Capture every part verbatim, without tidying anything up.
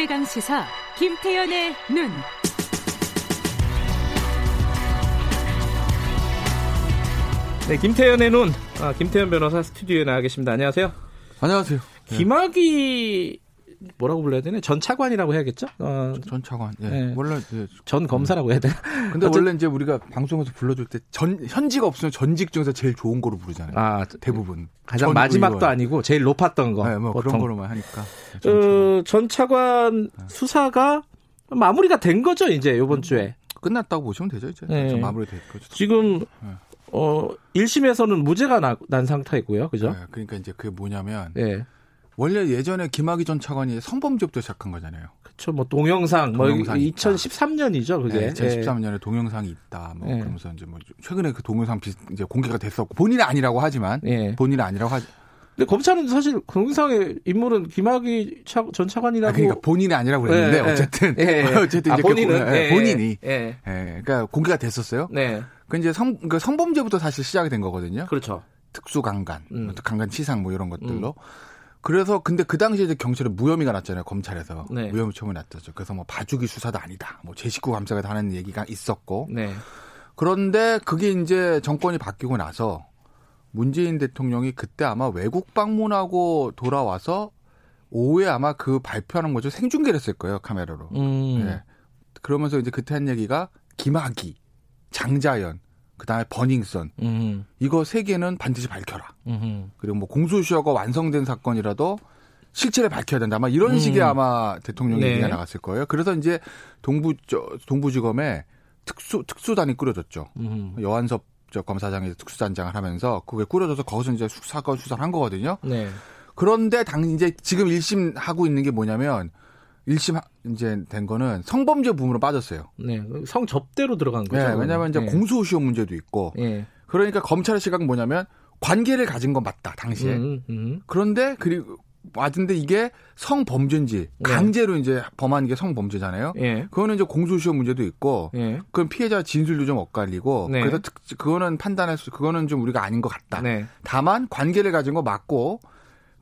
최강시사 김태현의 눈. 네, 김태현의 눈. 아, 김태현 변호사 스튜디오에 나와 계십니다. 안녕하세요. 안녕하세요. 김학의 뭐라고 불러야 되나? 전 차관이라고 해야겠죠? 어, 전 차관. 예. 네. 원래 예. 전 검사라고 해야 되나? 근데 어째... 원래 이제 우리가 방송에서 불러줄 때 전 현직 없으면 전직 중에서 제일 좋은 거로 부르잖아요. 아, 대부분 가장 마지막도 의원. 아니고 제일 높았던 거. 네, 뭐 보통. 그런 거로만 하니까. 전, 어, 전 차관 수사가 마무리가 된 거죠, 이제 이번 주에. 끝났다고 보시면 되죠, 이제. 네. 마무리될 거죠. 지금 네. 어, 일 심에서는 무죄가 나, 난 상태고요. 그죠? 네, 그러니까 이제 그게 뭐냐면 네. 원래 예전에 김학의 전 차관이 성범죄부터 시작한 거잖아요. 그렇죠. 뭐 동영상, 동영상 뭐 이천십삼 년이죠, 그게. 네, 이천십삼 년에 네. 동영상이 있다. 뭐 네. 그러면서 이제 뭐 최근에 그 동영상 비, 이제 공개가 됐었고 본인은 아니라고 하지만 네. 본인은 아니라고 하지. 근데 검찰은 사실 동영상의 인물은 김학의 차, 전 차관이라고. 아, 그러니까 본인이 아니라고 그랬는데 네, 어쨌든 네. 어쨌든 아, 이제 본인은 네. 본인이. 네. 네. 그러니까 공개가 됐었어요. 네. 그 이제 성 그러니까 성범죄부터 사실 시작이 된 거거든요. 그렇죠. 특수강간, 음. 강간치상 뭐 이런 것들로. 음. 그래서 근데 그 당시에 이제 경찰에 무혐의가 났잖아요. 검찰에서 네. 무혐의 처분이 났죠. 그래서 뭐 봐주기 수사도 아니다. 뭐 제식구 감사가 하는 얘기가 있었고. 네. 그런데 그게 이제 정권이 바뀌고 나서 문재인 대통령이 그때 아마 외국 방문하고 돌아와서 오후에 아마 그 발표하는 거죠. 생중계를 했을 거예요. 카메라로. 음. 네. 그러면서 이제 그때 한 얘기가 김학의, 장자연. 그다음에 버닝썬 음흠. 이거 세 개는 반드시 밝혀라. 음흠. 그리고 뭐 공소시효가 완성된 사건이라도 실체를 밝혀야 된다. 아마 이런 음. 식의 아마 대통령이 네. 얘기가 나갔을 거예요. 그래서 이제 동부 동부지검에 특수 특수단이 꾸려졌죠. 음흠. 여한섭 검사장이 특수단장을 하면서 그게 꾸려져서 거기서 이제 사건 수사를 한 거거든요. 네. 그런데 당 이제 지금 일 심 하고 있는 게 뭐냐면. 일 심 이제 된 거는 성범죄 부문으로 빠졌어요. 네, 성접대로 들어간 거죠. 네, 왜냐하면 이제 네. 공소시효 문제도 있고. 네. 그러니까 검찰의 시각은 뭐냐면 관계를 가진 건 맞다 당시에. 음, 음. 그런데 그리고 맞은데 이게 성범죄인지 강제로 네. 이제 범한 게 성범죄잖아요. 네. 그거는 이제 공소시효 문제도 있고. 네. 그건 피해자 진술도 좀 엇갈리고. 네. 그래서 특, 그거는 판단할 수, 그거는 좀 우리가 아닌 것 같다. 네. 다만 관계를 가진 거 맞고.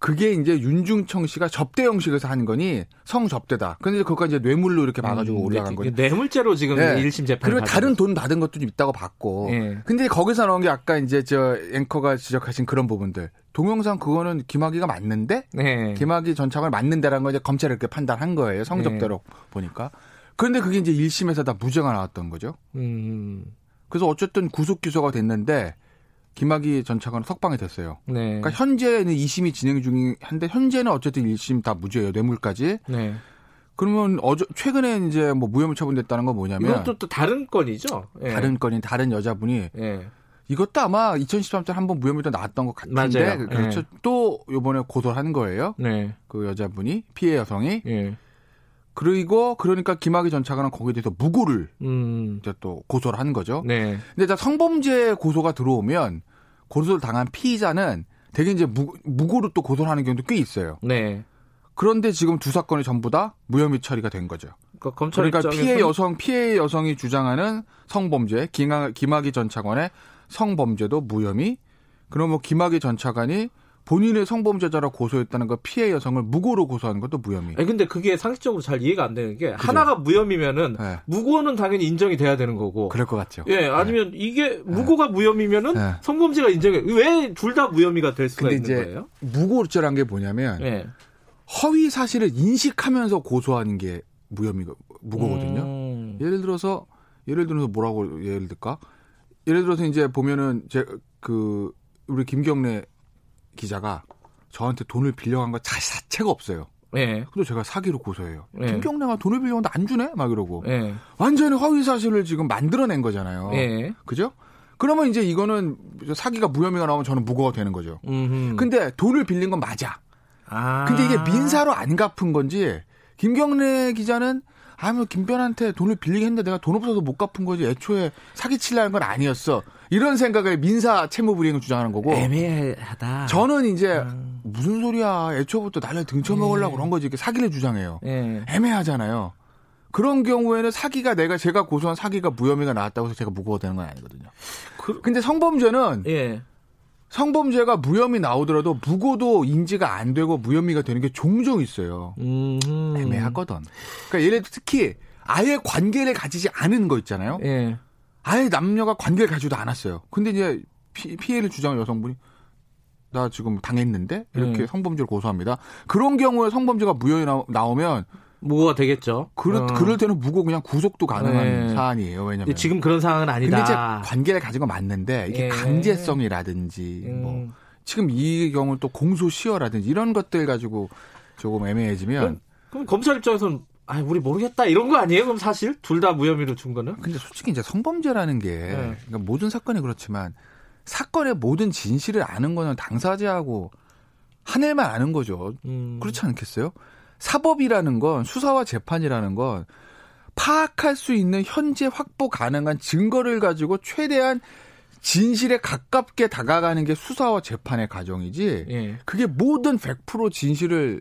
그게 이제 윤중청 씨가 접대 형식에서 한 거니 성접대다. 근데 그것까지 이제 뇌물로 이렇게 봐가지고 음, 올라간 거죠. 뇌물죄로 지금 네. 일 심 재판. 그리고 다른 돈 받은 것도 좀 있다고 봤고. 네. 근데 거기서 나온 게 아까 이제 저 앵커가 지적하신 그런 부분들. 동영상 그거는 김학의가 맞는데, 네. 김학의 전 차관 맞는데라는 거 이제 검찰이 이렇게 판단한 거예요. 성접대로 네. 보니까. 그런데 그게 이제 일 심에서 다 무죄가 나왔던 거죠. 음. 그래서 어쨌든 구속 기소가 됐는데. 김학의 전 차관은 석방이 됐어요. 네. 그러니까 현재는 이 심이 진행 중인데 현재는 어쨌든 일 심 다 무죄예요. 뇌물까지. 네. 그러면 어저 최근에 이제 뭐 무혐의 처분됐다는 건 뭐냐면 이것도 또 다른 건이죠. 예. 다른 건인 다른 여자분이 예. 이것도 아마 이천십삼 년 한번 무혐의도 나왔던 것 같은데 맞아요. 그렇죠. 예. 또 이번에 고소한 거예요. 네. 그 여자분이 피해 여성이. 예. 그리고 그러니까 김학의 전 차관은 거기에 대해서 무고를 음. 이제 또 고소를 한 거죠. 네. 근데 일단 성범죄 고소가 들어오면 고소를 당한 피의자는 되게 이제 무, 무고로 또 고소를 하는 경우도 꽤 있어요. 네. 그런데 지금 두 사건이 전부 다 무혐의 처리가 된 거죠. 그러니까, 검찰 그러니까 피해 여성 피해 여성이 주장하는 성범죄, 김학의 전 차관의 성범죄도 무혐의. 그럼 뭐 김학의 전 차관이 본인의 성범죄자라 고소했다는 거 피해 여성을 무고로 고소하는 것도 무혐의. 아니, 근데 그게 상식적으로 잘 이해가 안 되는 게 그죠? 하나가 무혐의면은 네. 무고는 당연히 인정이 돼야 되는 거고. 그럴 것 같죠. 예, 아니면 네. 이게 무고가 네. 무혐의면은 네. 성범죄가 인정이 왜 둘 다 무혐의가 될 수가 있는 거예요? 무고죄란 게 뭐냐면 네. 허위 사실을 인식하면서 고소하는 게 무혐의 무고거든요. 음. 예를 들어서 예를 들어서 뭐라고 예를 들까? 예를 들어서 이제 보면은 제 그 우리 김경래 기자가 저한테 돈을 빌려간 거 자체가 없어요. 네. 근데 제가 사기로 고소해요. 네. 김경래가 돈을 빌려갔는데 안 주네? 막 이러고. 네. 완전히 허위사실을 지금 만들어낸 거잖아요. 네. 그죠? 그러면 이제 이거는 사기가 무혐의가 나오면 저는 무고가 되는 거죠. 음흠. 근데 돈을 빌린 건 맞아. 아. 근데 이게 민사로 안 갚은 건지 김경래 기자는 아, 뭐 김변한테 돈을 빌리긴 했는데 내가 돈 없어서 못 갚은 거지 애초에 사기치려는 건 아니었어. 이런 생각에 민사 채무불이행을 주장하는 거고. 애매하다. 저는 이제 음. 무슨 소리야. 애초부터 나를 등쳐먹으려고 예. 그런 거지. 이렇게 사기를 주장해요. 예. 애매하잖아요. 그런 경우에는 사기가 내가 제가 고소한 사기가 무혐의가 나왔다고 해서 제가 무고가 되는 건 아니거든요. 그... 근데 성범죄는 예. 성범죄가 무혐의 나오더라도 무고도 인지가 안 되고 무혐의가 되는 게 종종 있어요. 음. 애매하거든. 그러니까 예를 들어 특히 아예 관계를 가지지 않은 거 있잖아요. 예. 아예 남녀가 관계를 가지도 않았어요. 근데 이제 피, 피해를 주장한 여성분이 나 지금 당했는데 이렇게 음. 성범죄를 고소합니다. 그런 경우에 성범죄가 무혐의 나오면 무고가 되겠죠. 그럴, 어. 그럴 때는 무고 그냥 구속도 가능한 네. 사안이에요. 왜냐면 지금 그런 상황은 아니다. 근데 이제 관계를 가진 건 맞는데 이게 예. 강제성이라든지 음. 뭐 지금 이 경우는 또 공소시효라든지 이런 것들 가지고 조금 애매해지면 그럼, 그럼 검찰 입장에서는 아, 우리 모르겠다 이런 거 아니에요? 그럼 사실 둘 다 무혐의로 준 거는? 근데 솔직히 이제 성범죄라는 게 네. 그러니까 모든 사건이 그렇지만 사건의 모든 진실을 아는 거는 당사자하고 한 해만 아는 거죠. 음. 그렇지 않겠어요? 사법이라는 건 수사와 재판이라는 건 파악할 수 있는 현재 확보 가능한 증거를 가지고 최대한 진실에 가깝게 다가가는 게 수사와 재판의 과정이지 예. 그게 모든 백 퍼센트 진실을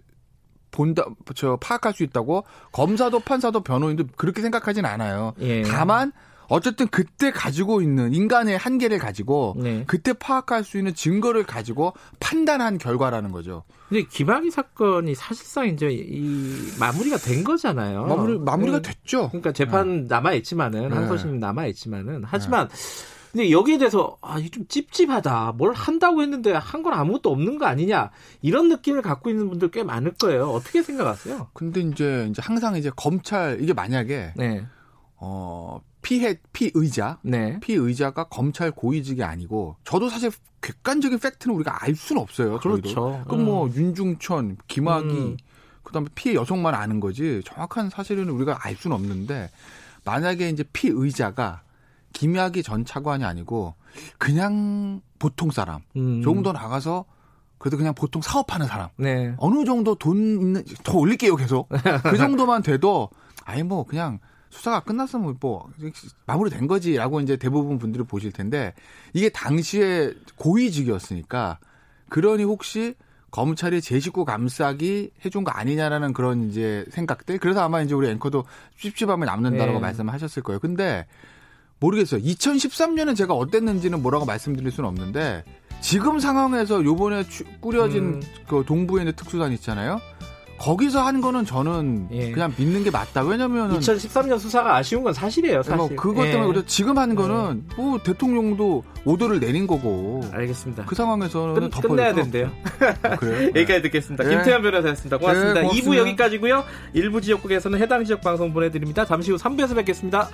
본다, 저 파악할 수 있다고 검사도 판사도 변호인도 그렇게 생각하진 않아요. 예. 다만 어쨌든 그때 가지고 있는 인간의 한계를 가지고 네. 그때 파악할 수 있는 증거를 가지고 판단한 결과라는 거죠. 근데 김학의 사건이 사실상 이제 이 마무리가 된 거잖아요. 마무리 마무리가 네. 됐죠. 그러니까 재판 네. 남아 있지만은 네. 항소심 남아 있지만은 하지만 네. 근데 여기에 대해서 아, 좀 찝찝하다. 뭘 한다고 했는데 한 건 아무것도 없는 거 아니냐 이런 느낌을 갖고 있는 분들 꽤 많을 거예요. 어떻게 생각하세요? 근데 이제 이제 항상 이제 검찰 이게 만약에 네. 어. 피해, 피의자, 네. 피의자가 검찰 고위직이 아니고 저도 사실 객관적인 팩트는 우리가 알 수는 없어요. 그렇죠. 저희도. 그럼 뭐 음. 윤중천, 김학의, 음. 그다음에 피해 여성만 아는 거지 정확한 사실은 우리가 알 수는 없는데 만약에 이제 피의자가 김학의 전 차관이 아니고 그냥 보통 사람, 음. 조금 더 나가서 그래도 그냥 보통 사업하는 사람, 네. 어느 정도 돈 있는 더 올릴게요 계속 그 정도만 돼도 아니 뭐 그냥 수사가 끝났으면 뭐 마무리된 거지라고 이제 대부분 분들이 보실 텐데 이게 당시에 고위직이었으니까 그러니 혹시 검찰이 제 식구 감싸기 해준 거 아니냐라는 그런 이제 생각들 그래서 아마 이제 우리 앵커도 찝찝함이 남는다라고 네. 말씀하셨을 거예요. 근데 모르겠어요. 이천십삼 년은 제가 어땠는지는 뭐라고 말씀드릴 수는 없는데 지금 상황에서 요번에 꾸려진 음. 그 동부에 있는 특수단 있잖아요. 거기서 한 거는 저는 예. 그냥 믿는 게 맞다. 왜냐면은 이천십삼 년 수사가 아쉬운 건 사실이에요. 사실. 뭐 그것 때문에 예. 그래서 지금 한 거는 예. 뭐 대통령도 오더를 내린 거고. 알겠습니다. 그 상황에서는 끝, 끝내야 된대요. 아, 그래요? 여기까지 듣겠습니다. 예. 김태현 변호사였습니다. 고맙습니다. 예, 고맙습니다. 이 부 여기까지고요. 일부 지역국에서는 해당 지역 방송 보내드립니다. 잠시 후 삼 부에서 뵙겠습니다.